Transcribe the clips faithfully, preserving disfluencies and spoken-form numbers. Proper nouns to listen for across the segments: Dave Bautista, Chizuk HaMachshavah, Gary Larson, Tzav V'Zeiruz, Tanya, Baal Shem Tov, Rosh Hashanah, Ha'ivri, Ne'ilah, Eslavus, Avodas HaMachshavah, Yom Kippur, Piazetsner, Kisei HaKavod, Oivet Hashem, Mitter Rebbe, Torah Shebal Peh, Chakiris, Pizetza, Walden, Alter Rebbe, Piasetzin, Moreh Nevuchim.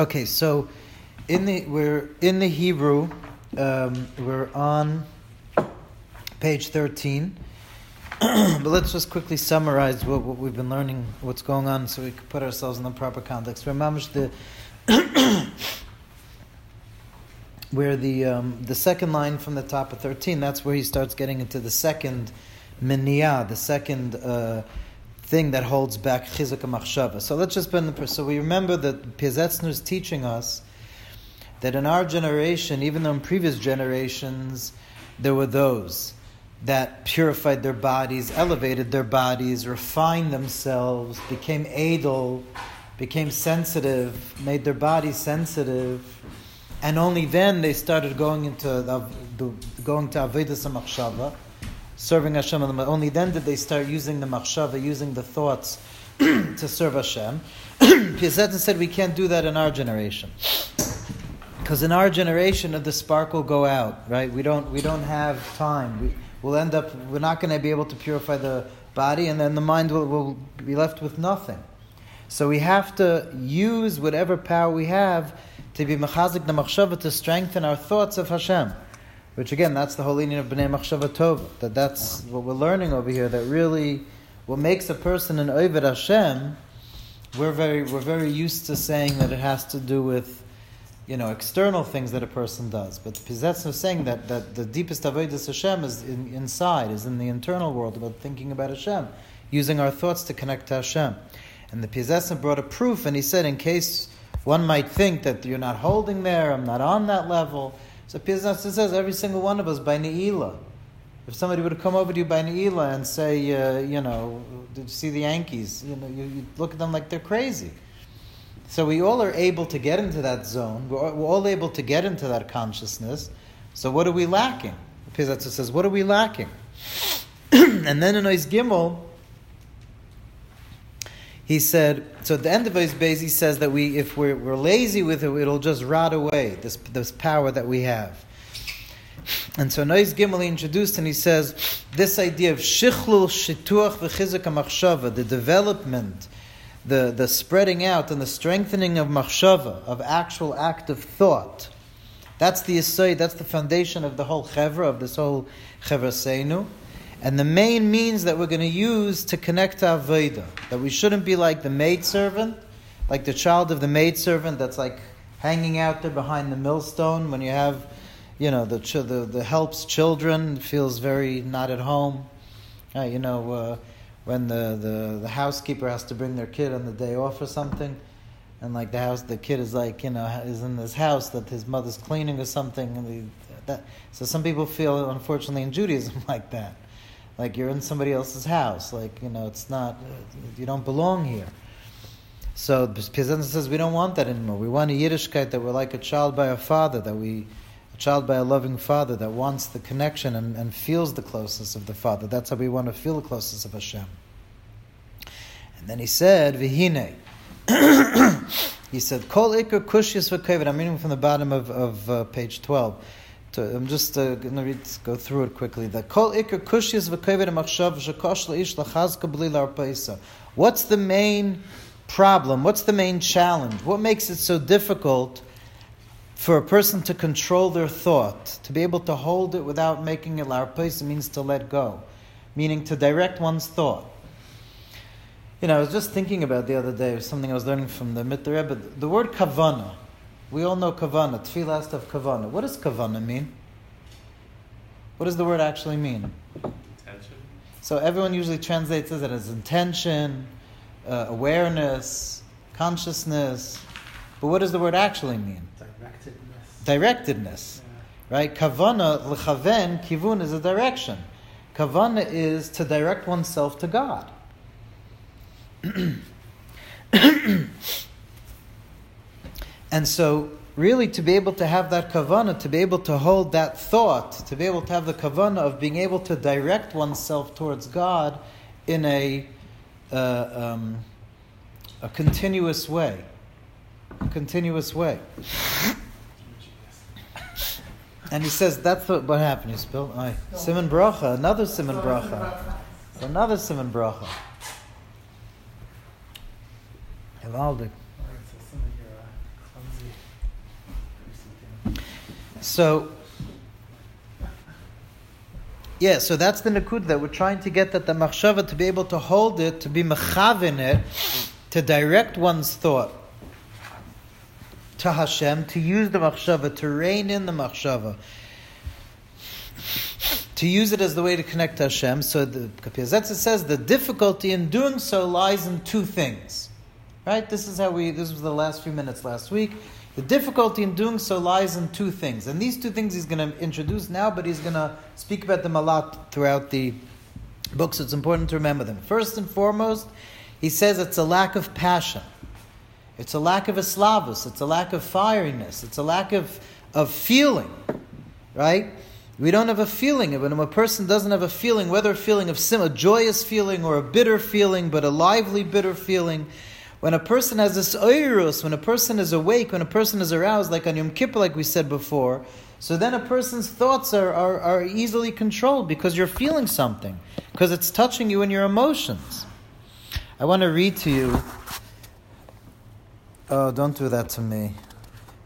Okay, so in the we're in the Hebrew, um, we're on page thirteen. But let's just quickly summarize what, what we've been learning, what's going on, so we can put ourselves in the proper context. We're mamish the where the um, the second line from the top of thirteen. That's where he starts getting into the second miniyah, the second uh, thing that holds back Chizuk HaMachshavah. So let's just spend the so we remember that Piasetzner is teaching us that in our generation, even though in previous generations there were those that purified their bodies, elevated their bodies, refined themselves, became edel, became sensitive, made their bodies sensitive, and only then they started going into the, the going to Avodas HaMachshavah, serving Hashem. Only then did they start using the machshava, using the thoughts to serve Hashem. Pizetza said we can't do that in our generation, because in our generation the spark will go out. Right? We don't we don't have time. We, We'll end up, we're not going to be able to purify the body, and then the mind will, will be left with nothing. So we have to use whatever power we have to be mechazik the machshava, to strengthen our thoughts of Hashem. Which again, that's the whole union of Bnei Machshava Toeva. That that's what we're learning over here, that really what makes a person an Oivet Hashem, we're very, we're very used to saying that it has to do with, you know, external things that a person does. But Pizetza is saying that, that the deepest Avodas Hashem is in, inside, is in the internal world, about thinking about Hashem, using our thoughts to connect to Hashem. And the Pizetza brought a proof, and he said, in case one might think that you're not holding there, I'm not on that level. So Pizetza says, every single one of us, by Ne'ilah, if somebody would come over to you by Ne'ilah and say, uh, you know, did you see the Yankees? You know, you, you look at them like they're crazy. So we all are able to get into that zone. We're all able to get into that consciousness. So what are we lacking? Pizetza says, what are we lacking? And then in Ois Gimel, he said, so at the end of Ois Beis, he says that we, if we're, we're lazy with it, it'll just rot away, this this power that we have. And so in Ois Gimel, he introduced, and he says, this idea of shichlul, shituach, v'chizuk ha'machshava, the development, the the spreading out and the strengthening of machshava, of actual active thought. That's the asay, that's the foundation of the whole chevra, of this whole Hevra Senu. And the main means that we're going to use to connect to Avodah, that we shouldn't be like the maidservant, like the child of the maidservant that's like hanging out there behind the millstone when you have, you know, the the, the helps children, feels very not at home. Uh, you know, uh, when the, the, the housekeeper has to bring their kid on the day off or something, and like the house, the kid is like, you know, is in this house that his mother's cleaning or something. And they, that, so some people feel, unfortunately, in Judaism like that. Like you're in somebody else's house. Like, you know, it's not, you don't belong here. So Piazetsner says we don't want that anymore. We want a Yiddishkeit that we're like a child by a father, that we, a child by a loving father that wants the connection and, and feels the closeness of the father. That's how we want to feel the closeness of Hashem. And then he said, Vihine. He said, Kol Iker Kushyas V'Kovet. I'm reading from the bottom of, of uh, page twelve. To, I'm just uh, going to read, go through it quickly. The Kol Iker Kushyas V'Kovet Machshav Shekosh La'ish Lachazka B'li Larpeisa. What's the main problem? What's the main challenge? What makes it so difficult for a person to control their thought, to be able to hold it without making it larpais? Means to let go, meaning to direct one's thought. You know, I was just thinking about the other day, something I was learning from the Mitter Rebbe, the word kavana. We all know kavana, tefillah has to have kavana. What does kavana mean? What does the word actually mean? Intention. So everyone usually translates it as intention, uh, awareness, consciousness. But what does the word actually mean? Directedness. Directedness, yeah. Right? Kavana, l'chaven, kivun is a direction. Kavana is to direct oneself to God. And so, really, to be able to have that kavana, to be able to hold that thought, to be able to have the kavana of being able to direct oneself towards God in a uh, um, a continuous way. continuous way. And he says, that's what, what happened, you spilled. Aye. Siman Bracha, another Siman Bracha. Another Siman Bracha. Hevaldik. So, yeah, so that's the nakud that we're trying to get, that the machshava, to be able to hold it, to be mechavin it, to direct one's thought to Hashem, to use the machshava, to rein in the machshava, to use it as the way to connect to Hashem. So the Piasetzner says the difficulty in doing so lies in two things. Right? This is how we, this was the last few minutes last week. The difficulty in doing so lies in two things. And these two things he's going to introduce now, but he's going to speak about them a lot throughout the books. So it's important to remember them. First and foremost, he says it's a lack of passion. It's a lack of eslavus. It's a lack of fieriness. It's a lack of, of feeling. Right? We don't have a feeling. When a person doesn't have a feeling, whether a feeling of sin, a joyous feeling or a bitter feeling, but a lively bitter feeling, when a person has this oirus, when a person is awake, when a person is aroused, like on Yom Kippur, like we said before, so then a person's thoughts are, are, are easily controlled because you're feeling something, because it's touching you in your emotions. I want to read to you. Oh, don't do that to me.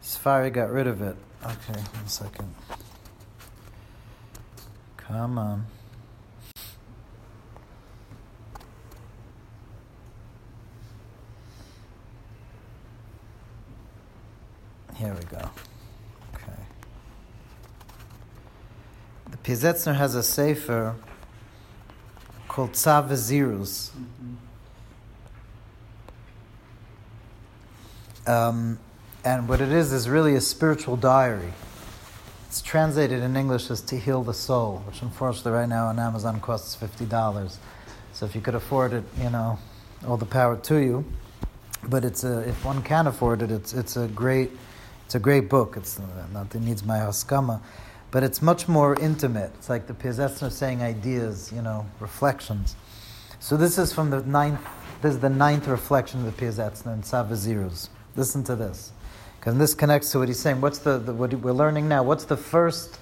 Safari got rid of it. Okay, one second. Come on. Here we go. Okay. The Pizetzner has a sefer called Tzav V'Zeiruz. Mm-hmm. Um, and what it is is really a spiritual diary. It's translated in English as To Heal the Soul, which unfortunately right now on Amazon costs fifty dollars. So if you could afford it, you know, all the power to you. But it's a, if one can afford it, it's it's a great it's a great book. It's not that it needs my haskama, but it's much more intimate. It's like the Piezetzna saying ideas, you know, reflections. So this is from the ninth. This is the ninth reflection of the Piasetzin in Tzav V'Zeiruz. Listen to this. Because this connects to what he's saying. What's the, the what we're learning now? What's the first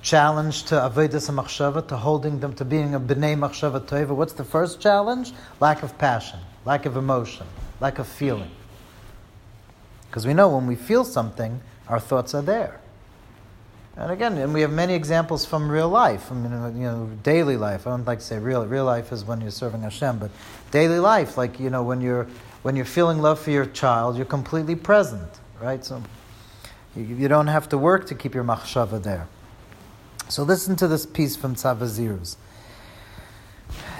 challenge to Avodas HaMachshavah, to holding them, to being a Bnei Machshava Toeva? What's the first challenge? Lack of passion, lack of emotion, lack of feeling. Because we know when we feel something, our thoughts are there. And again, and we have many examples from real life. I mean, you know, daily life. I don't like to say real. Real life is when you're serving Hashem, but daily life, like you know, when you're when you're feeling love for your child, you're completely present. Right, so you, you don't have to work to keep your machshava there. So listen to this piece from Tzav V'Zeiruz.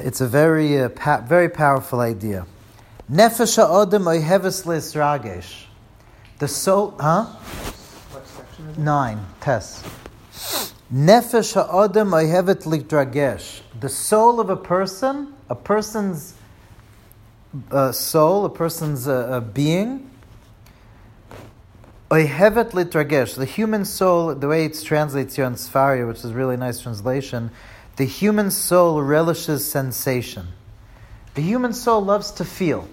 It's a very, uh, pa- very powerful idea. Nefesh ha'odem oheves le'isragesh. The soul, huh? What section is it? Nine, Tess. Nefesh ha'odem ohevet le'dragesh. The soul of a person, a person's uh, soul, a person's uh, being. Oihevet litragesh, the human soul, the way it translates here in Sfaria, which is a really nice translation, the human soul relishes sensation. The human soul loves to feel.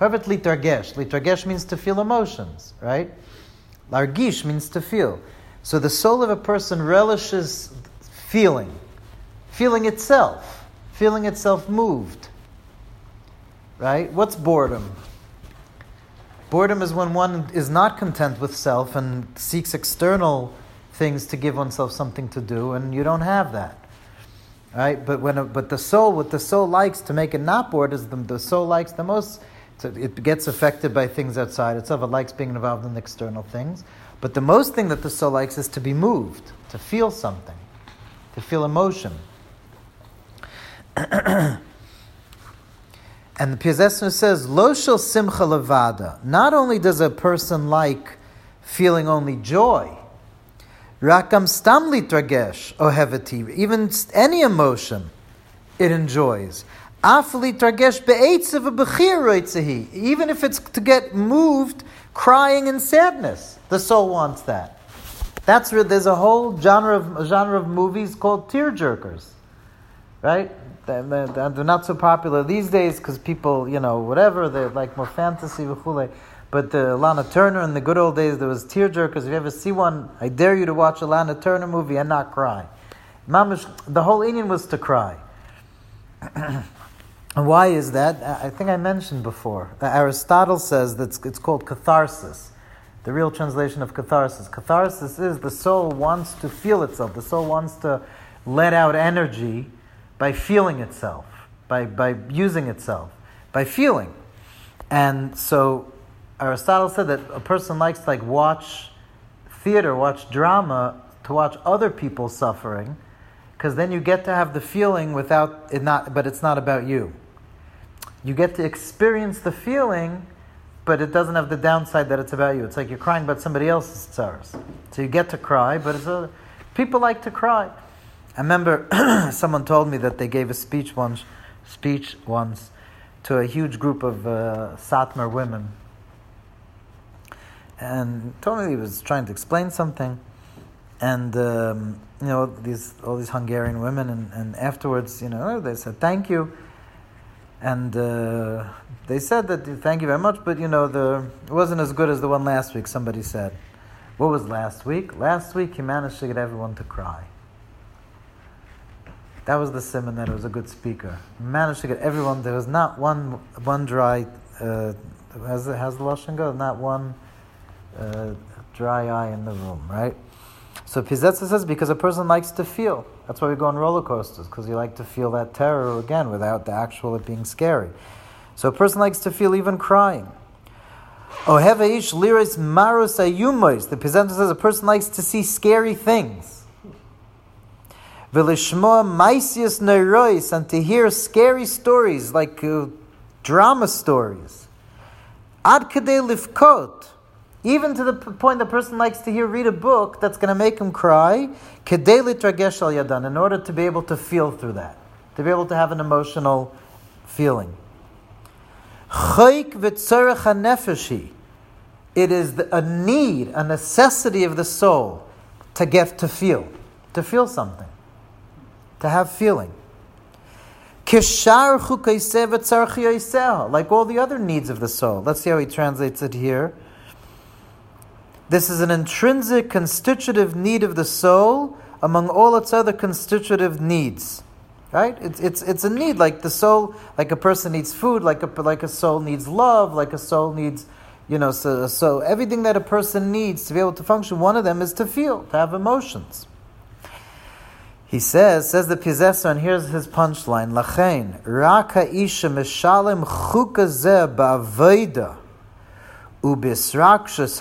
Oihevet litragesh. Litragesh means to feel emotions, right? Largish means to feel. So the soul of a person relishes feeling, feeling itself, feeling itself moved, right? What's boredom? Boredom is when one is not content with self and seeks external things to give oneself something to do, and you don't have that, right? But when a, but the soul, what the soul likes to make it not bored is the, the soul likes the most. So it gets affected by things outside itself. It likes being involved in external things, but the most thing that the soul likes is to be moved, to feel something, to feel emotion. And the Piasetzner says, "Lo shel simcha levada." Not only does a person like feeling only joy, rakam stam litragesh ohevati. Even any emotion, it enjoys. Af litragesh be'etzav b'chir roitzehi. Even if it's to get moved, crying and sadness, the soul wants that. That's where there's a whole genre of a genre of movies called tearjerkers, right? They're, they're not so popular these days because people, you know, whatever, they like more fantasy, but the Lana Turner in the good old days, there was tearjerkers. If you ever see one, I dare you to watch a Lana Turner movie and not cry. Mamish, the whole Indian was to cry. And why is that? I think I mentioned before. Aristotle says that it's, it's called catharsis. The real translation of catharsis. Catharsis is the soul wants to feel itself. The soul wants to let out energy by feeling itself, by, by using itself, by feeling. And so Aristotle said that a person likes to like watch theater, watch drama, to watch other people suffering, because then you get to have the feeling without it not, but it's not about you. You get to experience the feeling, but it doesn't have the downside that it's about you. It's like you're crying about somebody else's tzaras. So you get to cry, but it's a, people like to cry. I remember someone told me that they gave a speech once, speech once to a huge group of uh, Satmar women. And told me he was trying to explain something. And, um, you know, these all these Hungarian women, and, and afterwards, you know, they said, thank you. And uh, they said that, thank you very much, but, you know, the it wasn't as good as the one last week, somebody said. What was last week? Last week, he managed to get everyone to cry. That was the simon that it was a good speaker. He managed to get everyone, there was not one one dry, uh, how's the, how's the Lashon go? Not one uh, dry eye in the room, right? So Pizetza says, because a person likes to feel. That's why we go on roller coasters, because you like to feel that terror again without the actual it being scary. So a person likes to feel even crying. Oheva ish liris maros ayumois. The Pizetza says a person likes to see scary things. Velishmoa maisius neirois, and to hear scary stories like uh, drama stories. Ad kadei lifkot. Even to the point the person likes to hear, read a book that's going to make him cry, in order to be able to feel through that, to be able to have an emotional feeling. It is a need, a necessity of the soul to get to feel, to feel something, to have feeling. Like all the other needs of the soul. Let's see how he translates it here. This is an intrinsic constitutive need of the soul among all its other constitutive needs, right? It's it's it's a need, like the soul, like a person needs food, like a like a soul needs love, like a soul needs, you know, so so everything that a person needs to be able to function. One of them is to feel, to have emotions. He says, says the Piazetsner, and here's his punchline: Lachein rak ha'isha meshalem chukazeh ba'avoda. Therefore, only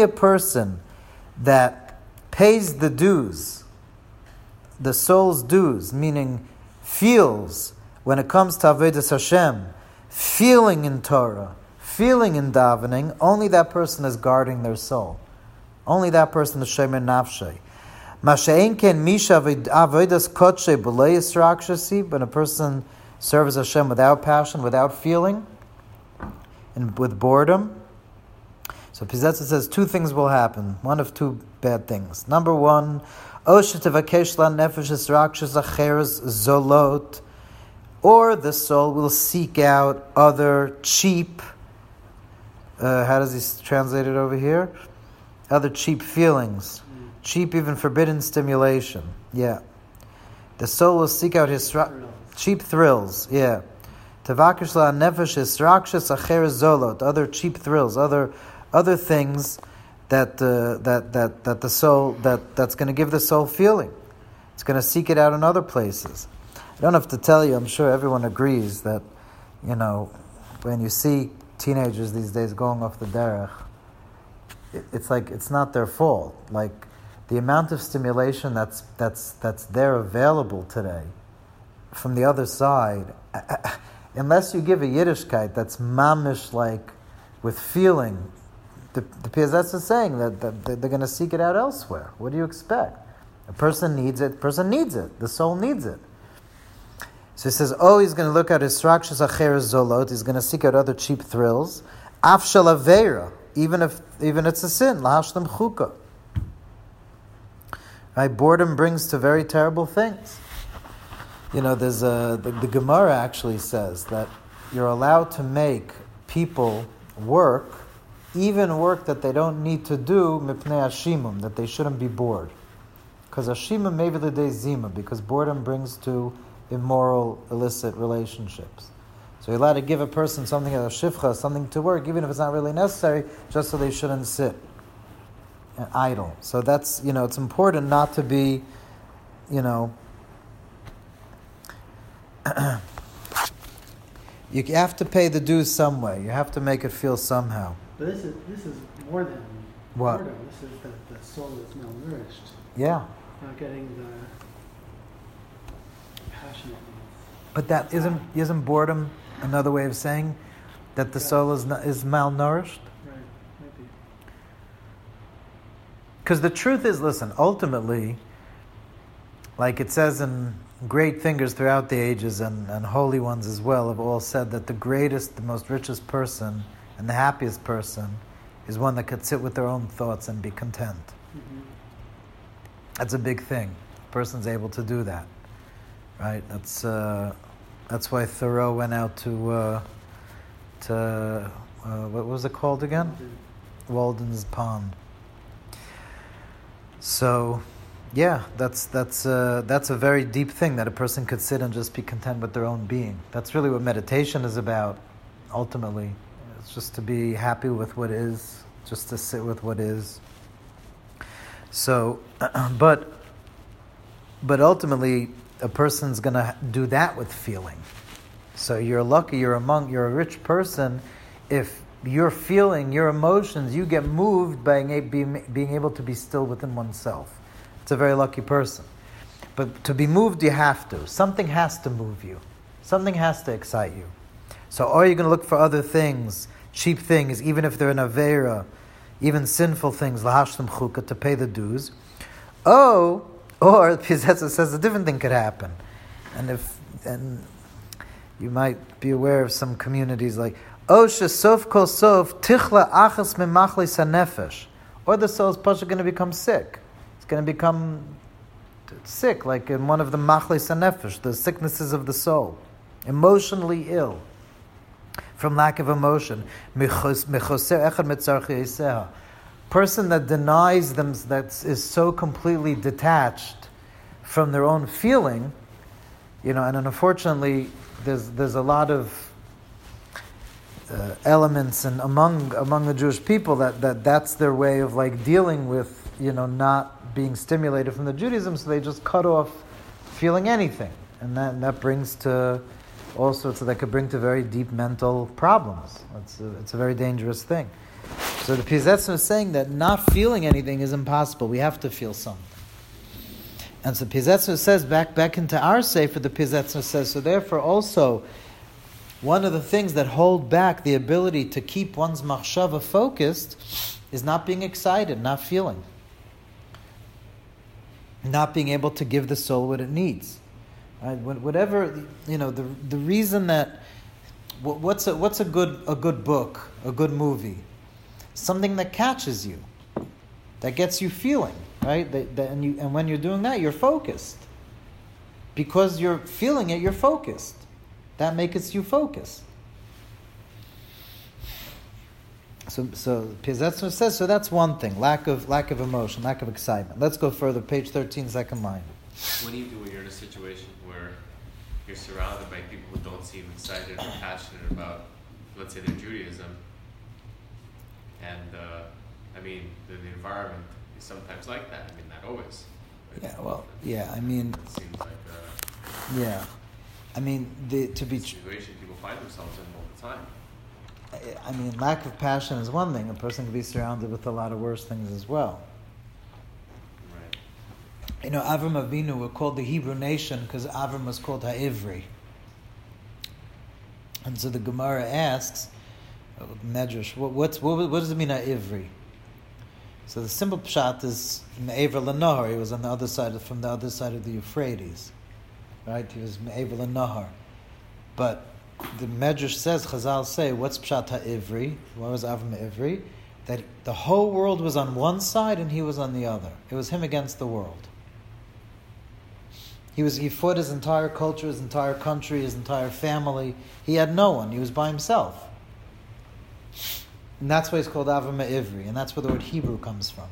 a person that pays the dues, the soul's dues, meaning feels when it comes to Avodas Hashem, feeling in Torah, feeling in davening, only that person is guarding their soul. Only that person is Shomer Nafshei. When a person serves Hashem without passion, without feeling, and with boredom. So Pizetza says two things will happen. One of two bad things. Number one, or the soul will seek out other cheap, uh, how does he translate it over here? Other cheap feelings. Cheap, even forbidden stimulation. Yeah. The soul will seek out his... cheap thrills, yeah. Tavakish la nefeshis rakshis acher zolot. Other cheap thrills, other other things that uh, that that that the soul that that's going to give the soul feeling. It's going to seek it out in other places. I don't have to tell you. I'm sure everyone agrees that, you know, when you see teenagers these days going off the derech, it, it's like it's not their fault. Like the amount of stimulation that's that's that's there available today. From the other side, unless you give a Yiddishkeit that's mamish, like with feeling, the, the Piazetsner is saying that, that they're going to seek it out elsewhere. What do you expect? A person needs it. Person needs it. The soul needs it. So he says, oh, he's going to look at his Srakshas Acher Zolot. He's going to seek out other cheap thrills. Af shalavera, even if even it's a sin. Lahashlam chuka. Right? Boredom brings to very terrible things. You know, there's a, the, the Gemara actually says that you're allowed to make people work, even work that they don't need to do, mipnei hashimum, that they shouldn't be bored. Because hashimum maybe the day zima, because boredom brings to immoral, illicit relationships. So you're allowed to give a person something as a shifcha, something to work, even if it's not really necessary, just so they shouldn't sit and idle. So that's, you know, it's important not to be, you know, you have to pay the dues some way. You have to make it feel somehow. But this is this is more than what? Boredom. This is that the soul is malnourished. Yeah. Not getting the passionate. But that isn't isn't boredom another way of saying that the yeah. soul is not, is malnourished? Right, maybe. Because the truth is, listen, ultimately, like it says in great thinkers throughout the ages and, and holy ones as well have all said that the greatest, the most richest person and the happiest person is one that could sit with their own thoughts and be content. Mm-hmm. That's a big thing. A person's able to do that, right? That's uh, that's why Thoreau went out to uh, to uh, what was it called again? Mm-hmm. Walden's Pond. So. Yeah, that's that's uh, that's a very deep thing, that a person could sit and just be content with their own being. That's really what meditation is about, ultimately. It's just to be happy with what is, just to sit with what is. So, but but ultimately, a person's going to do that with feeling. So you're lucky, you're a monk, you're a rich person, if your feeling, your emotions, you get moved by being able to be still within oneself. It's a very lucky person. But to be moved, you have to. Something has to move you. Something has to excite you. So are you going to look for other things, cheap things, even if they're an Aveira, even sinful things, L'hashtem Chukah, to pay the dues? Oh, or Pizetza says a different thing could happen. And if and you might be aware of some communities like, Oh, shesof kol sof, tichla achas memachli sanefesh. Or the soul is possibly going to become sick. Going to become sick, like in one of the machlis hanefesh, the sicknesses of the soul, emotionally ill, from lack of emotion. Person that denies them, that is so completely detached from their own feeling, you know, and unfortunately, there's there's a lot of uh, elements and among among the Jewish people that, that that's their way of like dealing with, you know, not being stimulated from the Judaism, so they just cut off feeling anything. And that and that brings to all sorts of, that could bring to very deep mental problems. It's a, it's a very dangerous thing. So the Piasetzner is saying that not feeling anything is impossible. We have to feel something. And so Piasetzner says, back back into our sefer, the Piasetzner says, so therefore also, one of the things that hold back the ability to keep one's machshava focused is not being excited, not feeling. Not being able to give the soul what it needs, right? Whatever, you know, the the reason that what's a what's a good a good book, a good movie, something that catches you, that gets you feeling, right? That, that, and you and when you're doing that, you're focused, because you're feeling it. You're focused. That makes you focused. So, so Piasetzner says, so that's one thing, lack of lack of emotion, lack of excitement. Let's go further, page thirteen, second line. What do you do when you're in a situation where you're surrounded by people who don't seem excited or passionate about, let's say, their Judaism? And, uh, I mean, the, the environment is sometimes like that. I mean, not always. Right? Yeah, well, yeah, I mean... It seems like... Uh, yeah. I mean, the, to be... situation people find themselves in all the time. I mean, lack of passion is one thing. A person can be surrounded with a lot of worse things as well. Right. You know, Avram Avinu were called the Hebrew nation because Avram was called Ha'ivri. And so the Gemara asks, Medrash, what, what's, what, what does it mean Ha'ivri? So the simple pshat is Me'ever LaNahar. He was on the other side of, from the other side of the Euphrates, right? He was Me'ever LaNahar, but. The Medrash says, Chazal say, what's Pshat Ha'ivri? What was Avram Ha'ivri? That the whole world was on one side and he was on the other. It was him against the world. He was he fought his entire culture, his entire country, his entire family. He had no one. He was by himself. And that's why he's called Avram Ha'ivri. And that's where the word Hebrew comes from.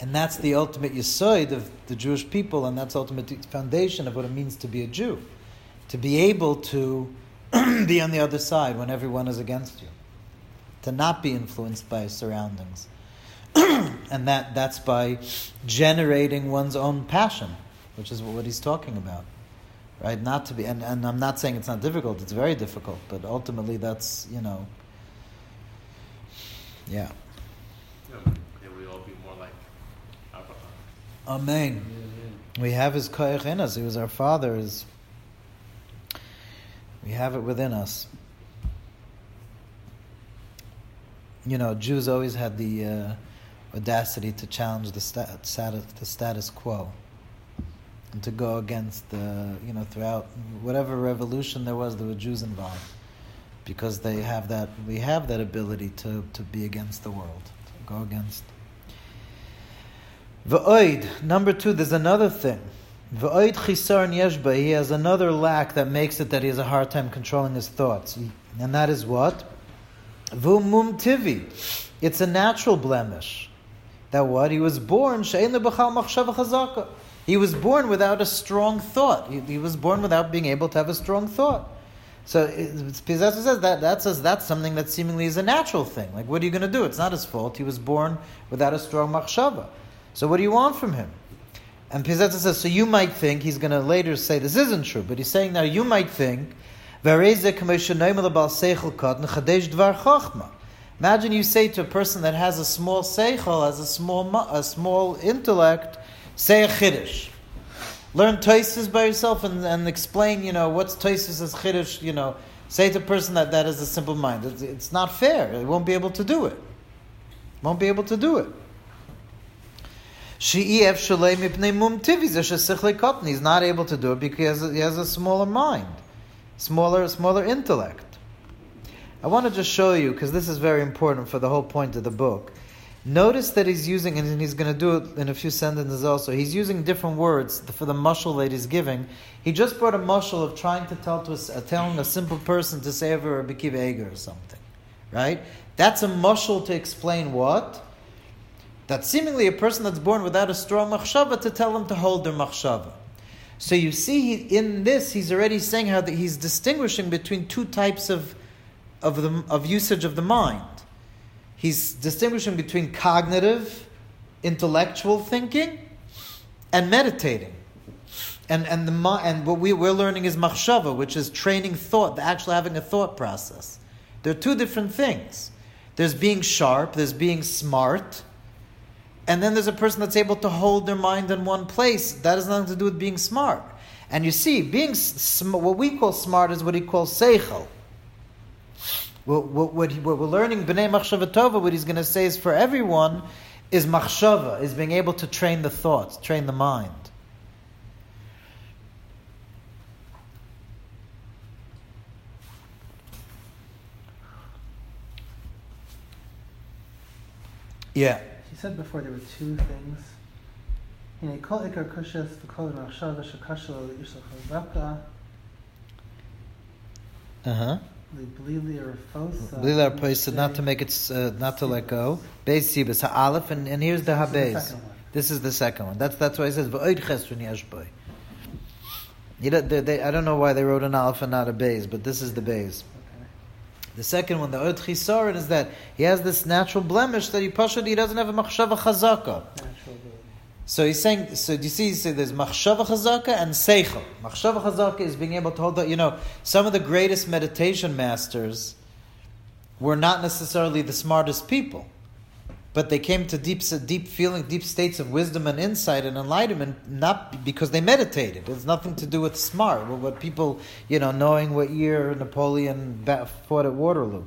And that's the ultimate yesod of the Jewish people, and that's the ultimate foundation of what it means to be a Jew. To be able to be on the other side when everyone is against you. To not be influenced by surroundings. And that that's by generating one's own passion, which is what he's talking about. Right? Not to be, and, and I'm not saying it's not difficult, it's very difficult, but ultimately that's, you know, yeah. yeah. Amen. Yeah, yeah. We have his koyach in us. He was our father. His, we have it within us. You know, Jews always had the uh, audacity to challenge the stat, status, the status quo, and to go against the, you know, throughout whatever revolution there was, there were Jews involved, because they have that. We have that ability to, to be against the world, to go against. V'oid, number two, there's another thing. V'oid chisar yeshba, he has another lack that makes it that he has a hard time controlling his thoughts. And that is what? V'mum tivi. It's a natural blemish. That what? He was born, she'en lebachal machshava chazaka. He was born without a strong thought. He, he was born without being able to have a strong thought. So Piazetsner says that that says that's something that seemingly is a natural thing. Like, what are you going to do? It's not his fault. He was born without a strong machshava. So what do you want from him? And Pizetza says, so you might think, he's going to later say this isn't true, but he's saying now you might think, imagine you say to a person that has a small seichel, has a small a small intellect, say a chiddush. Learn Tosfos by yourself and, and explain, you know, what's Tosfos as chiddush, you know. Say to a person that that is a simple mind. It's, it's not fair. They won't be able to do it. Won't be able to do it. He's not able to do it because he has a smaller mind, smaller, smaller intellect. I want to just show you, because this is very important for the whole point of the book. Notice that he's using, and he's going to do it in a few sentences also, he's using different words for the mashal that he's giving. He just brought a mashal of trying to tell to a, telling a simple person to say ever a B'kiv Eger or something, right? That's a mashal to explain what? That seemingly a person that's born without a strong machshava to tell them to hold their machshava. So you see, he, in this, he's already saying how that he's distinguishing between two types of of the of usage of the mind. He's distinguishing between cognitive, intellectual thinking, and meditating. And and the and what we we're learning is machshava, which is training thought, actually having a thought process. There are two different things. There's being sharp. There's being smart. And then there's a person that's able to hold their mind in one place. That has nothing to do with being smart. And you see, being sm- what we call smart is what he calls seichel. What, what, what, he, what we're learning, Bnei Machshava Toeva, what he's going to say is for everyone, is machshava, is being able to train the thoughts, train the mind. Yeah. Said before there were two things. Uh-huh. Not to make it, uh, not to let go. And, and here's the habez. This is the second one. That's that's why it says v'oid chesron yeshbo. You know, they, they, I don't know why they wrote an aleph and not a beis, but this is the beis. The second one, the Od Chisaron, is that he has this natural blemish that he pashut, he doesn't have a machshava chazaka. So he's saying, so do you see, you see there's machshava chazaka and seichel. Machshava chazaka is being able to hold that, you know, some of the greatest meditation masters were not necessarily the smartest people, but they came to deep, deep feeling, deep states of wisdom and insight and enlightenment, not because they meditated. It's nothing to do with smart, with what people, you know, knowing what year Napoleon fought at Waterloo.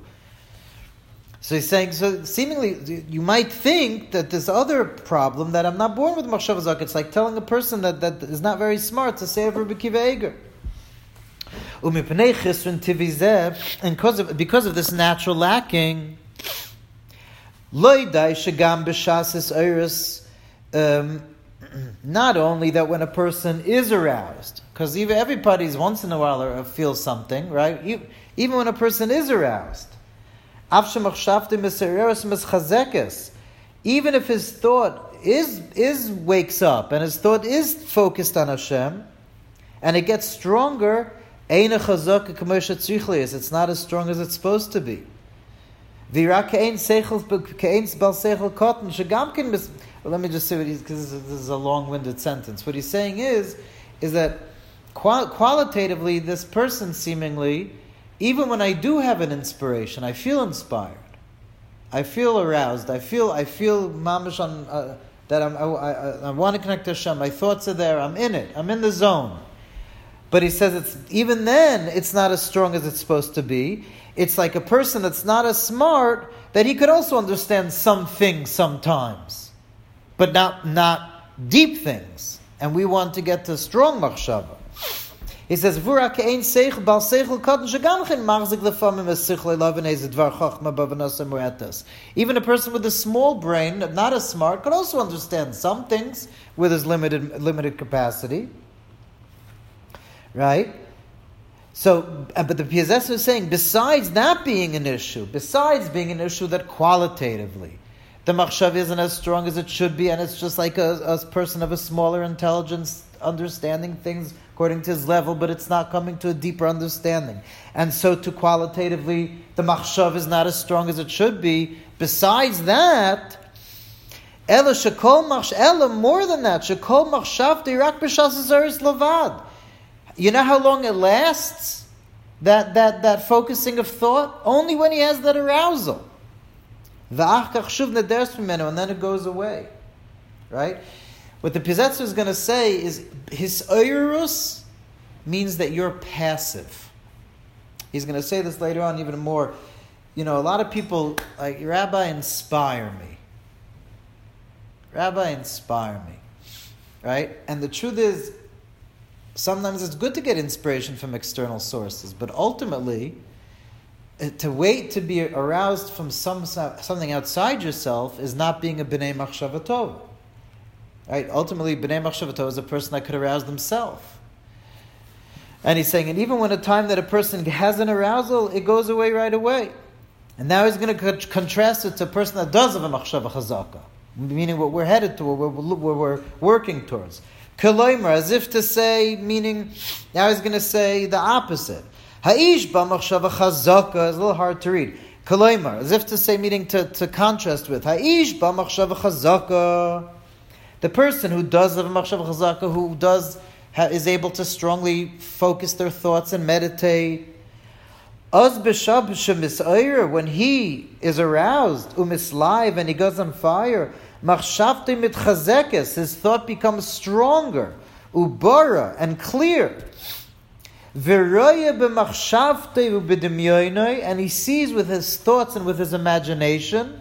So he's saying, so seemingly, you might think that this other problem, that I'm not born with machshava chazaka, it's like telling a person that, that is not very smart to say ever b'kiv eger. And because of, because of this natural lacking, Um, not only that when a person is aroused, because even everybody's once in a while feels something, right? Even when a person is aroused, even if his thought is is wakes up and his thought is focused on Hashem, and it gets stronger, It's not as strong as it's supposed to be. Let me just say what he's, because this is a long-winded sentence. What he's saying is, is that qual- qualitatively, this person seemingly, even when I do have an inspiration, I feel inspired, I feel aroused, I feel, I feel mamash on uh, that I'm, I, I, I want to connect to Hashem. My thoughts are there. I'm in it. I'm in the zone. But he says it's even then it's not as strong as it's supposed to be. It's like a person that's not as smart, that he could also understand some things sometimes, but not not deep things. And we want to get to strong machshava. He says, even a person with a small brain, not as smart, could also understand some things with his limited limited capacity. Right? So, but the Piazetsner is saying, besides that being an issue, besides being an issue that qualitatively the machshav isn't as strong as it should be, and it's just like a, a person of a smaller intelligence understanding things according to his level, but it's not coming to a deeper understanding. And so to qualitatively, the machshav is not as strong as it should be. Besides that, Ela shekol machsh, Ela, more than that, shekol machshav dirak b'shas zeirus levad. You know how long it lasts? That that that focusing of thought? Only when he has that arousal. And then it goes away. Right? What the Pizetza is going to say is, his oirus means that you're passive. He's going to say this later on even more. You know, a lot of people, like, Rabbi, inspire me. Rabbi, inspire me. Right? And the truth is, sometimes it's good to get inspiration from external sources, but ultimately, to wait to be aroused from some something outside yourself is not being a Bnei Machshava Toeva. Right? Ultimately, Bnei Machshava Toeva is a person that could arouse themselves. And he's saying, and even when a time that a person has an arousal, it goes away right away. And now he's going to contrast it to a person that does have a Machshava Chazaka, meaning what we're headed to, what we're, what we're working towards. Kaloimer, as if to say, meaning, now he's going to say the opposite. Ha'ish b'machshava chazaka, is a little hard to read. Kaloimer, as if to say, meaning to, to contrast with. Ha'ish b'machshava chazaka, the person who does have a machshava chazaka, who does, is able to strongly focus their thoughts and meditate. Oz b'shab shemis'ayr, when he is aroused, u'mislive, and he goes on fire, Machshavti mitchazekes, his thought becomes stronger, ubara, and clear. V'roye b'machshavti u'b'dimyoinoi, and he sees with his thoughts and with his imagination.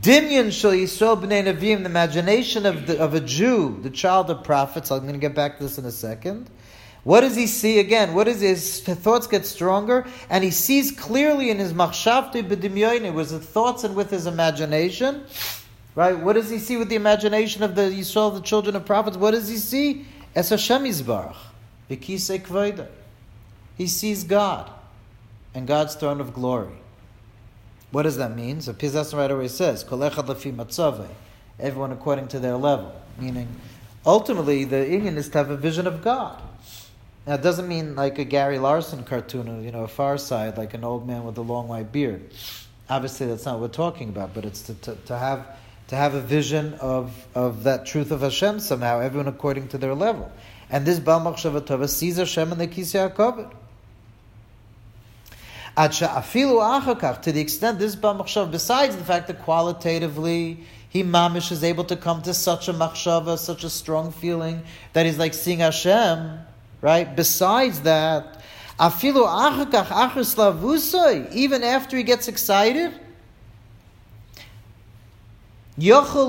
Dimyon shel Yisrael b'nei Neviim, the imagination of the, of a Jew, the child of prophets. I'm going to get back to this in a second. What does he see again? What is his thoughts get stronger, and he sees clearly in his machshavti b'dimyoinoi, with his thoughts and with his imagination. Right? What does he see with the imagination of the Yisrael, the children of prophets? What does he see? Es Hashem Yizbarach, B'kisei Kvoda. He sees God and God's throne of glory. What does that mean? So Pizzesna right away says, Kol Echad Lefi Matzavei, everyone according to their level. Meaning, ultimately, the Indian is to have a vision of God. Now, it doesn't mean like a Gary Larson cartoon, you know, a Far Side, like an old man with a long white beard. Obviously, that's not what we're talking about, but it's to, to, to have... to have a vision of, of that truth of Hashem somehow, everyone according to their level. And this Baal Machshava Toeva sees Hashem in the Kisei HaKavod. Ad she'afilu achar kach, to the extent this Baal Machshava, besides the fact that qualitatively he mamish is able to come to such a machshava, such a strong feeling, that he's like seeing Hashem, right? Besides that, afilu achar kach achar slavusoi, even after he gets excited, he could go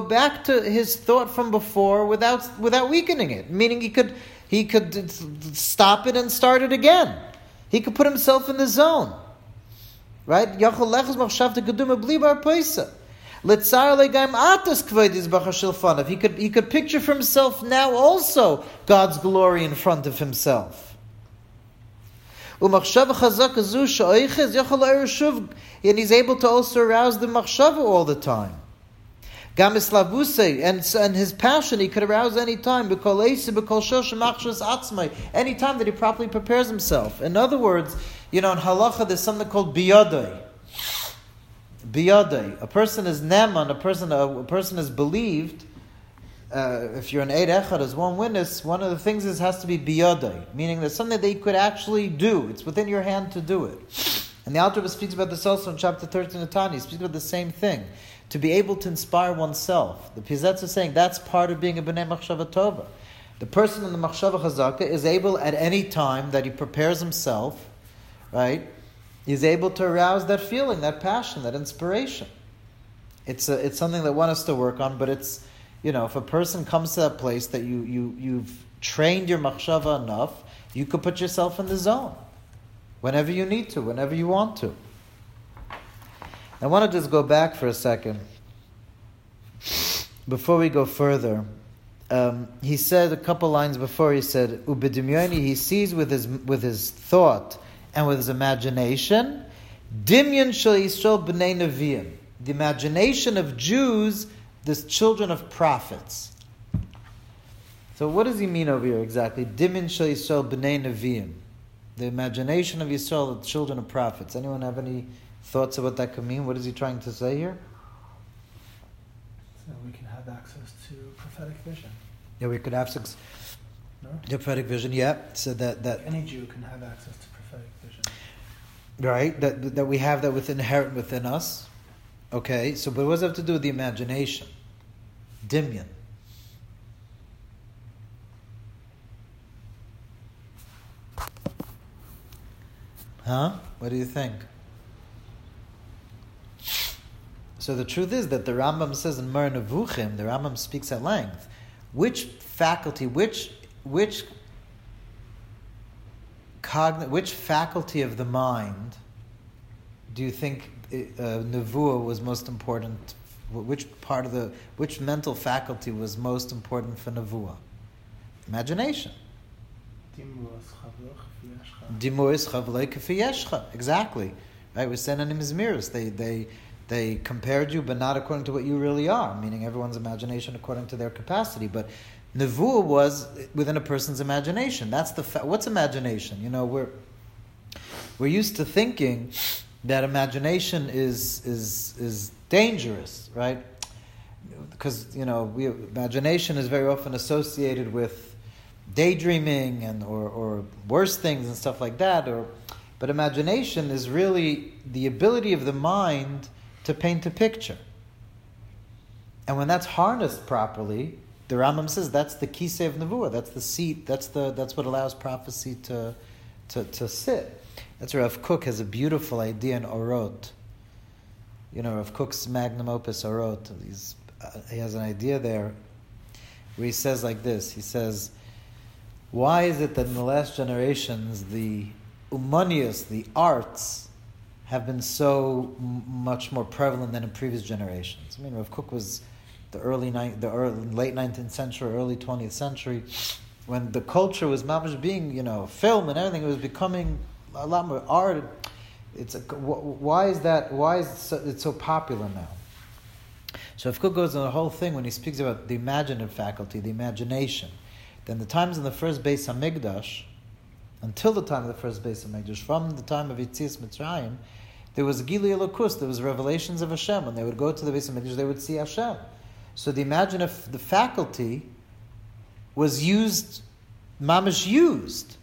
back to his thought from before without without weakening it. Meaning he could he could stop it and start it again. He could put himself in the zone. Right? He could he could picture for himself now also God's glory in front of himself. And he's able to also arouse the machshava all the time. Gamislavusei, and and his passion he could arouse any time. Any time that he properly prepares himself. In other words, you know, in halacha there's something called biyadai. Biyadai. A person is naman. A person a, a person is believed. Uh, if you're an eid echad as one witness, one of the things is has to be biyadai, meaning there's something that you could actually do. It's within your hand to do it. And the Alter Rebbe speaks about this also in chapter thirteen of Tani. He speaks about the same thing. To be able to inspire oneself. The Pizetza is saying that's part of being a Bnei Machshava Toeva. The person in the Machshava Chazaka is able at any time that he prepares himself, right? He's able to arouse that feeling, that passion, that inspiration. It's a, it's something that one has to work on, but it's, you know, if a person comes to that place that you, you, you've trained your Machshava enough, you could put yourself in the zone. Whenever you need to, whenever you want to. I want to just go back for a second before we go further. Um, he said a couple lines before. He said, "Ubedimyoni." He sees with his with his thought and with his imagination. Dimyon shel Yisrael b'nei neviim. The imagination of Jews, the children of prophets. So, what does he mean over here exactly? Dimyon shel Yisrael b'nei neviim. The imagination of Yisrael, the children of prophets. Anyone have any thoughts about that could mean? What is he trying to say here? So we can have access to prophetic vision. Yeah, we could have access no? to prophetic vision, yeah. So that, that any Jew can have access to prophetic vision. Right, that that we have that within, inherent within us. Okay, so but what does it have to do with the imagination? Dimyon. Huh? What do you think? So the truth is that the Rambam says in Moreh Nevuchim, the Rambam speaks at length, which faculty, which which cogn- which faculty of the mind do you think uh, Nevuah was most important? Which part of the which mental faculty was most important for Nevuah? Imagination. Dimur is chavlei k'fi yeshcha. Exactly, right. We're saying in Mizmiris, they they. They compared you, but not according to what you really are, meaning everyone's imagination according to their capacity. But nevuah was within a person's imagination. That's the fa- what's imagination? You know, we're we're used to thinking that imagination is is is dangerous, right? Because you know, we imagination is very often associated with daydreaming and or or worse things and stuff like that. Or, but imagination is really the ability of the mind to paint a picture. And when that's harnessed properly, the Rambam says that's the kisei of nevuah, that's the seat, that's the that's what allows prophecy to to, to sit. That's where Rav Kook has a beautiful idea in Orot. You know, Rav Kook's magnum opus Orot, he's, uh, he has an idea there where he says like this, he says, why is it that in the last generations the umanius, the arts, have been so m- much more prevalent than in previous generations? I mean, Rav Kook was the early, ni- the early, late nineteenth century, early twentieth century, when the culture was mamash being, you know, film and everything. It was becoming a lot more art. It's a, wh- why is that? Why is it so, it's so popular now? So Rav Kook goes on the whole thing when he speaks about the imaginative faculty, the imagination. Then the times in the first Beis Hamikdash, until the time of the first Beis Hamikdash, from the time of Yetzias Mitzrayim, there was Gilui Elokus, there was revelations of Hashem. When they would go to the Beis Hamikdash, they would see Hashem. So the imaginative, the faculty was used, mamish used,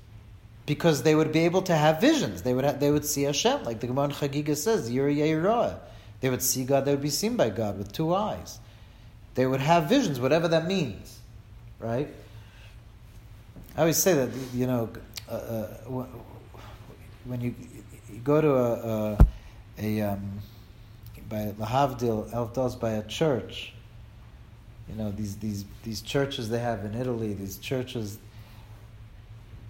because they would be able to have visions. They would have, they would see Hashem, like the Gemara in Chagiga says, Yireh Yeroah. They would see God, they would be seen by God with two eyes. They would have visions, whatever that means, right? I always say that, you know, Uh, uh, when you, you go to a, a, a um, by lahavdil elfdos by a church, you know these these these churches they have in Italy. These churches,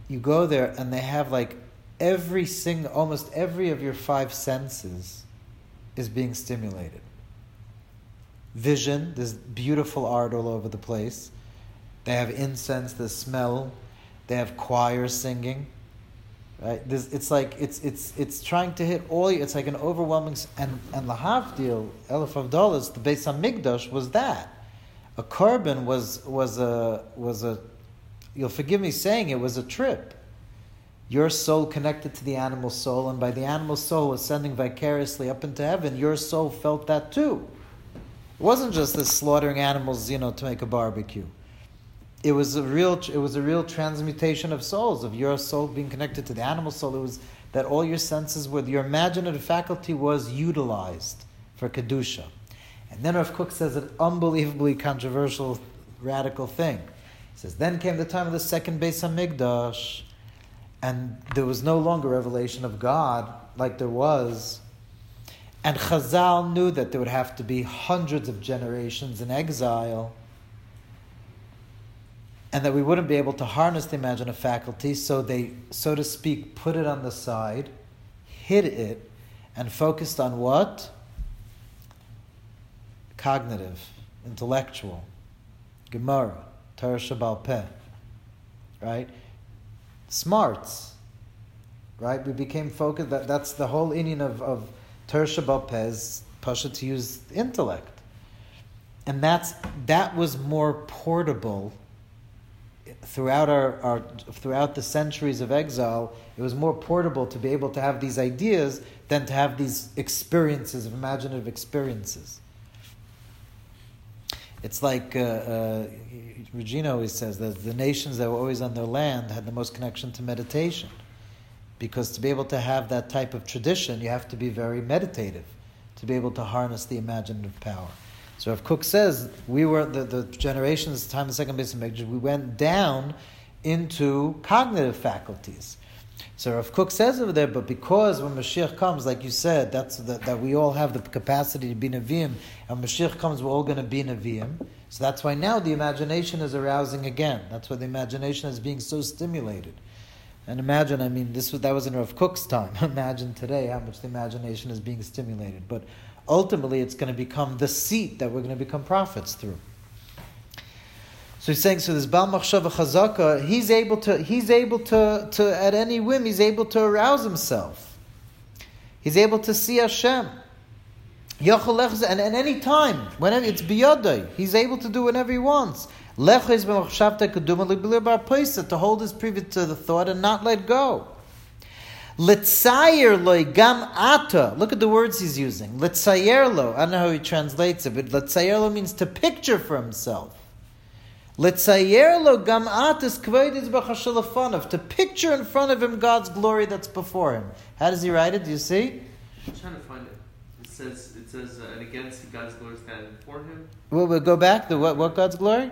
you go there and they have like every single, almost every of your five senses is being stimulated. Vision, there's beautiful art all over the place. They have incense, the smell. They have choir singing, Right? There's, it's like it's it's it's trying to hit all. It's like an overwhelming and and the Havdil Elef Havdalah. The Beis Hamikdash was that. A korban was was a was a. You'll forgive me saying it was a trip. Your soul connected to the animal soul, and by the animal soul ascending vicariously up into heaven, your soul felt that too. It wasn't just this slaughtering animals, you know, to make a barbecue. It was a real, it was a real transmutation of souls, of your soul being connected to the animal soul. It was that all your senses were, your imaginative faculty was utilized for Kedusha. And then Rav Kook says an unbelievably controversial, radical thing. He says, then came the time of the second Beis HaMikdash, and there was no longer revelation of God like there was. And Chazal knew that there would have to be hundreds of generations in exile, and that we wouldn't be able to harness the imaginative faculty, so they, so to speak, put it on the side, hid it, and focused on what? Cognitive, intellectual, Gemara, Torah Shabbal Peh, right? Smarts, right? We became focused, that, that's the whole inyan of, of Torah Shabbal Peh is Pasha to use intellect. And that's that was more portable. Throughout our, our throughout the centuries of exile, it was more portable to be able to have these ideas than to have these experiences of imaginative experiences. It's like uh, uh, Regina always says that the nations that were always on their land had the most connection to meditation, because to be able to have that type of tradition, you have to be very meditative to be able to harness the imaginative power. So Rav Kook says, we were, the, the generations, the time of the second Beis HaMikdash, we went down into cognitive faculties. So Rav Kook says over there, but because when Mashiach comes, like you said, that's the, that we all have the capacity to be Nevi'im, and Mashiach comes, we're all going to be Nevi'im. So that's why now the imagination is arousing again. That's why the imagination is being so stimulated. And imagine, I mean, this was, that was in Rav Kook's time. Imagine today how much the imagination is being stimulated. But ultimately, it's going to become the seat that we're going to become prophets through. So he's saying, so this Baal Machshava Chazaka, he's able to, he's able to, to, at any whim, he's able to arouse himself. He's able to see Hashem. And at any time, whenever it's biyadai, he's able to do whatever he wants. To hold his previous to the thought and not let go. Litzayer lo gam ata. Look at the words he's using. Litzayer lo. I don't know how he translates it, but litzayer lo means to picture for himself. Litzayer lo gam atas kveidis b'chashalafanov. To picture in front of him God's glory that's before him. How does he write it? Do you see? I'm trying to find it. It says, it says, uh, and against God's glory standing before him. Well, we'll go back to what? What God's glory?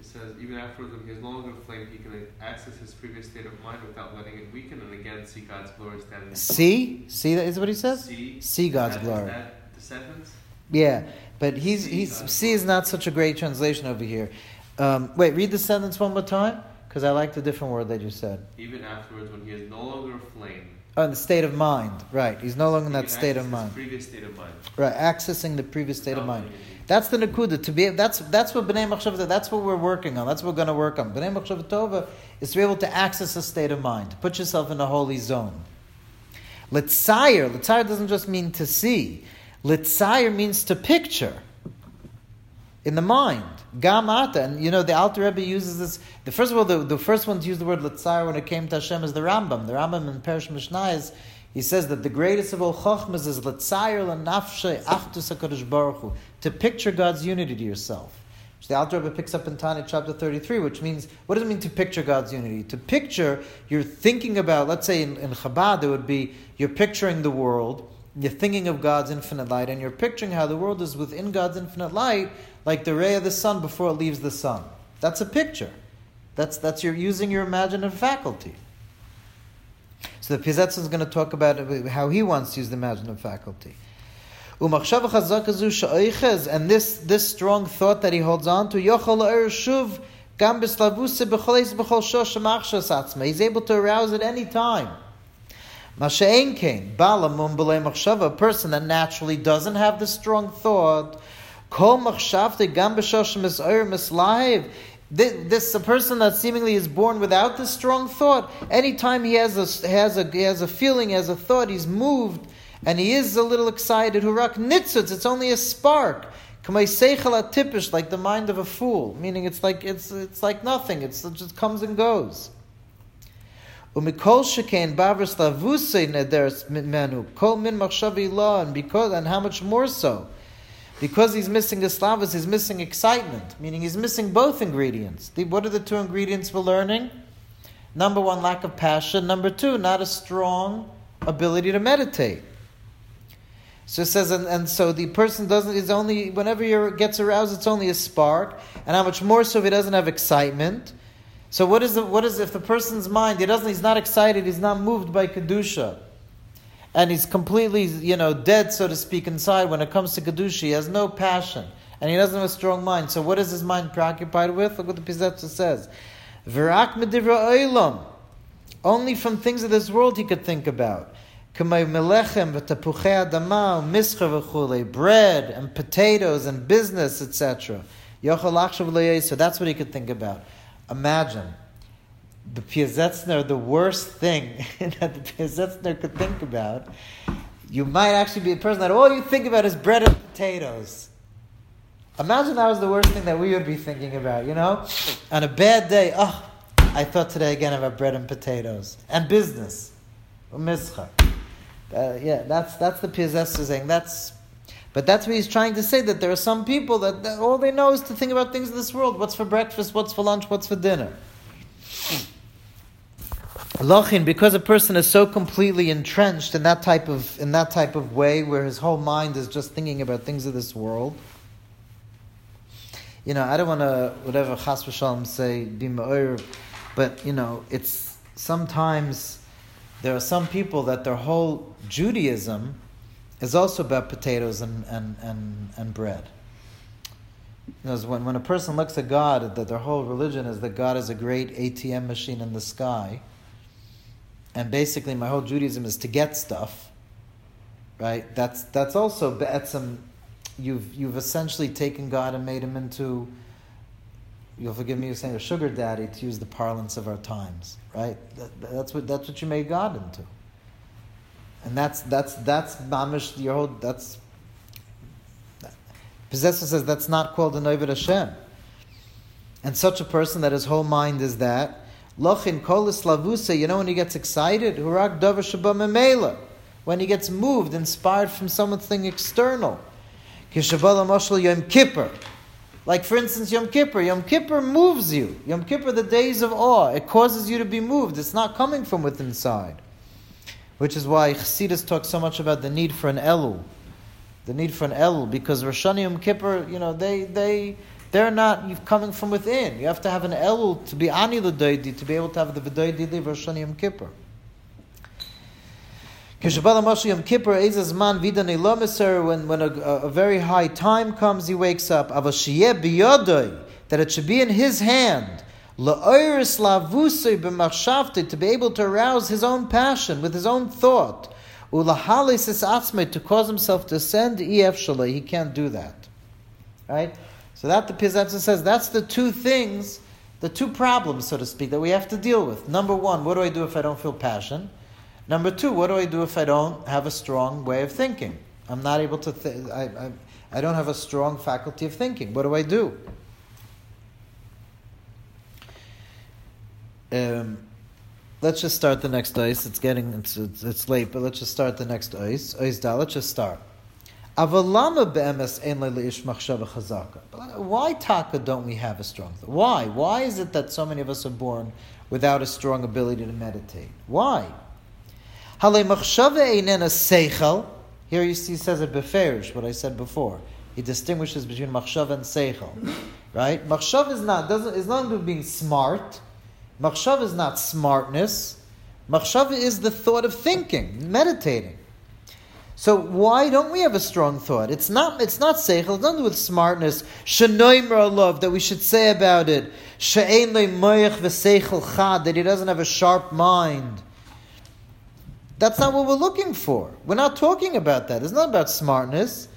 It says, even afterwards, when he is no longer inflamed, he can access his previous state of mind without letting it weaken, and again see God's glory standing. See? See, that is what he says? See, see God's that, glory. Is that the sentence? Yeah, but he's, see, he's, God's see is not such a great translation over here. Um, wait, read the sentence one more time, because I like the different word that you said. Even afterwards, when he is no longer inflamed. Oh, in the state of mind, right. He's no longer in that state of mind. Previous state of mind. Right, accessing the previous state of mind. That's the Nakuda. To be that's that's what Bnei Machshava, that's what we're working on. That's what we're going to work on. Bnei Machshava Toeva is to be able to access a state of mind, to put yourself in a holy zone. Litzayer, litzayer doesn't just mean to see. Litzayer means to picture in the mind. Gamata, and you know the Alter Rebbe uses this. The first of all, the, the first one to use the word litzayer when it came to Hashem is the Rambam. The Rambam in Perish Mishnayos. He says that the greatest of all chokhmas is l'tzair l'nafshe achtus HaKadosh Baruch Hu, to picture God's unity to yourself. Which the Alter Rebbe picks up in Tanya chapter thirty-three, which means, what does it mean to picture God's unity? To picture, you're thinking about, let's say in, in Chabad, it would be, you're picturing the world, you're thinking of God's infinite light, and you're picturing how the world is within God's infinite light, like the ray of the sun before it leaves the sun. That's a picture. That's, that's you're using your imaginative faculty. So the Pizetza is going to talk about how he wants to use the imaginative faculty. And this, this strong thought that he holds on to, he's able to arouse at any time. A person that naturally doesn't have this strong thought, This a person that seemingly is born without this strong thought. Anytime he has a has a he has a feeling, has a thought, he's moved, and he is a little excited. Hurak nitzutz. It's only a spark. K'may seichel atipish, like the mind of a fool. Meaning, it's like it's it's like nothing. It's, it just comes and goes. Umikol shekain bavers lavusei nederes menu kol min machshavi la, and because and how much more so. Because he's missing eslavus, he's missing excitement, meaning he's missing both ingredients. The, what are the two ingredients for learning? Number one, lack of passion. Number two, not a strong ability to meditate. So it says, and, and so the person doesn't, is only, whenever he gets aroused, it's only a spark. And how much more so if he doesn't have excitement. So what is, the, what is if the person's mind, he doesn't, he's not excited, he's not moved by Kedusha. And he's completely, you know, dead, so to speak, inside when it comes to Kedusha. He has no passion. And he doesn't have a strong mind. So what is his mind preoccupied with? Look what the Pizetza says. V'rak medivra olam. Only from things of this world he could think about. K'may melechem v'tapuchei adama u'mischa v'chulei. Bread and potatoes and business, et cetera. Yochel achshav le'yeser. That's what he could think about. Imagine. The Piaseczner, the worst thing that the Piaseczner could think about, you might actually be a person that all you think about is bread and potatoes. Imagine that was the worst thing that we would be thinking about, you know? On a bad day, oh, I thought today again about bread and potatoes. And business. U'mischa. Uh, yeah, that's that's the Piaseczner saying. That's, but that's what he's trying to say, that there are some people that, that all they know is to think about things in this world. What's for breakfast? What's for lunch? What's for dinner? Lachin, because a person is so completely entrenched in that type of in that type of way, where his whole mind is just thinking about things of this world. You know, I don't want to whatever Chas v'Shalom say be me'or, but you know, it's sometimes there are some people that their whole Judaism is also about potatoes and and and, and bread. You know, when when a person looks at God, that their whole religion is that God is a great A T M machine in the sky. And basically, my whole Judaism is to get stuff, right? That's that's also be'etzem. You've you've essentially taken God and made him into. You'll forgive me for saying a sugar daddy, to use the parlance of our times, right? That, that's what that's what you made God into. And that's that's that's mamish your whole that's. That. Pizetza says that's not called an Oivet Hashem. And such a person that his whole mind is that. Lachin kol eslavuse, you know when he gets excited, hurak davar sheba memela, when he gets moved, inspired from something external. Kishabala mashal Yom Kippur. Like for instance, Yom Kippur. Yom Kippur moves you. Yom Kippur, the days of awe. It causes you to be moved. It's not coming from within inside. Which is why Chassidus talks so much about the need for an Elul. The need for an Elul, because Rosh Hashanah Yom Kippur, you know, they they... They're not you're coming from within. You have to have an Elul to be Ani L'Doidi, to be able to have the V'Doidi Rosh Hashanah Yom Kippur. Kishabala Moshe Yom Kippur, Ezaz Man Vidan Elomiser, when, when a, a very high time comes, he wakes up. Avashiyeh B'Yodoi, that it should be in his hand. L'Oiris Lavusoi B'Machshavti, to be able to arouse his own passion with his own thought. Ulahales Es Atzmei, to cause himself to ascend. E'ef Shalei, he can't do that. Right? So that the Pizetza says, that's the two things, the two problems, so to speak, that we have to deal with. Number one, what do I do if I don't feel passion? Number two, what do I do if I don't have a strong way of thinking? I'm not able to, th- I, I I don't have a strong faculty of thinking. What do I do? Um, let's just start the next ice. It's getting, it's, it's, it's late, but let's just start the next ice. Ice da, let's just start. Why, Taka, don't we have a strong thought? Why? Why is it that so many of us are born without a strong ability to meditate? Why? Here you see, he says it beferish, what I said before. He distinguishes between machshava and seichel. Right? Machshava is not, doesn't, is not about being smart. Machshava is not smartness. Machshava is the thought of thinking, meditating. So why don't we have a strong thought? It's not it's not seichel, it's nothing with smartness. Shenoimer love, that we should say about it. She'ein lo moich v'seichel chad, that he doesn't have a sharp mind. That's not what we're looking for. We're not talking about that. It's not about smartness.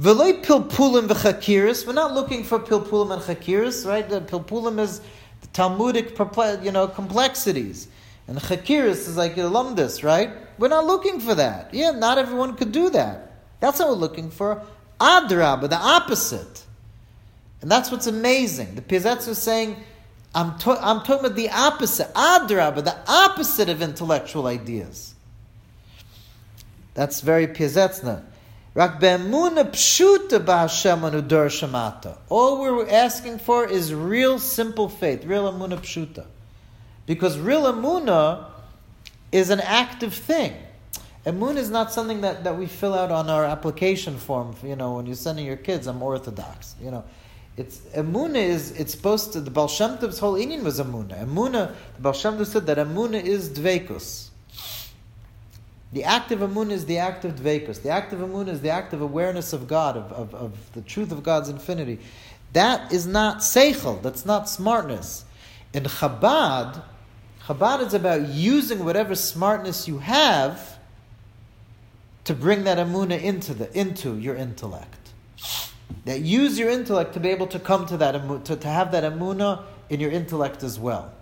V'loi pilpulim v'chakiris. We're not looking for pilpulim and chakiris, right? The pilpulim is the Talmudic, you know, complexities. And chakiris is like alumdus, right? We're not looking for that. Yeah, not everyone could do that. That's what we're looking for. Adrabah, the opposite. And that's what's amazing. The Pizetza is saying, I'm, to- I'm talking about the opposite. Adrabah, the opposite of intellectual ideas. That's very Piasetzner. All we're asking for is real simple faith, real emuna pshuta. Because real emuna is an active thing. Emuna is not something that, that we fill out on our application form, you know, when you're sending your kids, I'm Orthodox, you know. It's emuna is, it's supposed to, the Baal Shem Tov's whole inyan was emuna. Emuna, the Baal Shem Tov said that emuna is dveikus. The act of emuna is the act of dveikus. The act of emuna is the act of awareness of God, of, of, of the truth of God's infinity. That is not seichel, that's not smartness. In Chabad, Chabad is about using whatever smartness you have to bring that emuna into the into your intellect. That use your intellect to be able to come to that emuna, to, to have that emuna in your intellect as well.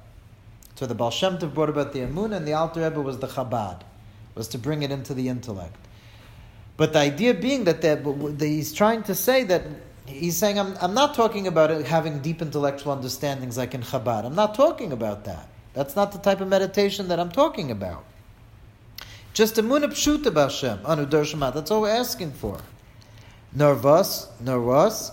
So the Baal Shem Tov brought about the emuna, and the Alter Rebbe was the Chabad, was to bring it into the intellect. But the idea being that, that he's trying to say that, he's saying, I'm, I'm not talking about having deep intellectual understandings like in Chabad. I'm not talking about that. That's not the type of meditation that I'm talking about. Just emuna pshuta b'Hashem, anu dar shemat. That's all we're asking for. Nervos, nervos.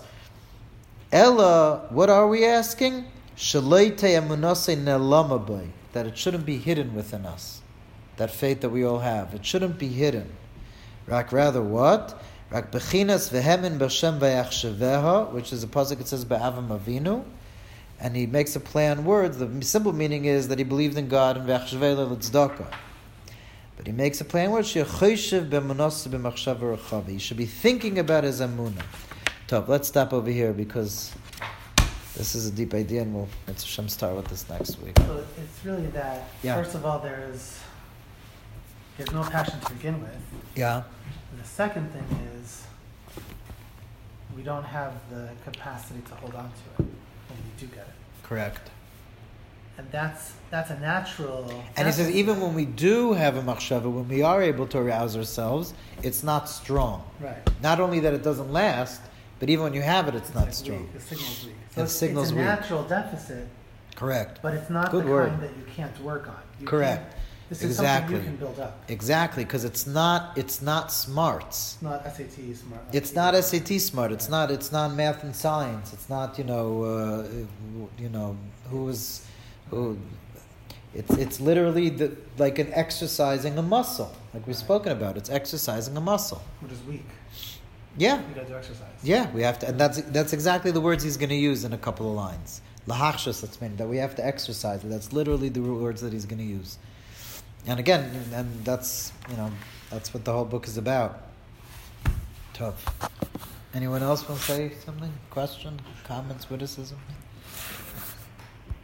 Ella, what are we asking? Shalei te emunase nelama bay. That it shouldn't be hidden within us. That faith that we all have. It shouldn't be hidden. Rak, rather what? Rak bechinas vehemin b'Hashem v'yachshaveha, which is a pasuk it says by Avram Avinu. And he makes a play on words. The simple meaning is that he believed in God and v'yachshaveh l'tzedakah. But he makes a play on words. She'choshev b'munase b'machshava rechavi. He should be thinking about his amunah. Top, let's stop over here because this is a deep idea and we'll start with this next week. Well, it's really that, yeah. First of all, there is... There's no passion to begin with. Yeah. And the second thing is, we don't have the capacity to hold on to it when we do get it. Correct. And that's that's a natural. And he says even when we do have a machshava, when we are able to arouse ourselves, it's not strong. Right. Not only that it doesn't last, but even when you have it, it's, it's not like strong. Weak. The signal's weak. So it's, signal's it's a weak. Natural deficit. Correct. But it's not Good the word. Kind that you can't work on. You Correct. This is exactly. Something you can build up. Exactly, because it's not it's not smarts. It's not S A T smart. It's not S A T smart. It's not it's not math and science. It's not you know uh, you know who is who. It's it's literally the, like an exercising a muscle, like we've right. spoken about. It's exercising a muscle. Which is weak. Yeah. You got to exercise. Yeah, we have to, and that's that's exactly the words he's going to use in a couple of lines. Lahachshus, that's mean that we have to exercise. That's literally the words that he's going to use. And again, and that's, you know, that's what the whole book is about. Tough. Anyone else want to say something? Question? Comments? Witticism?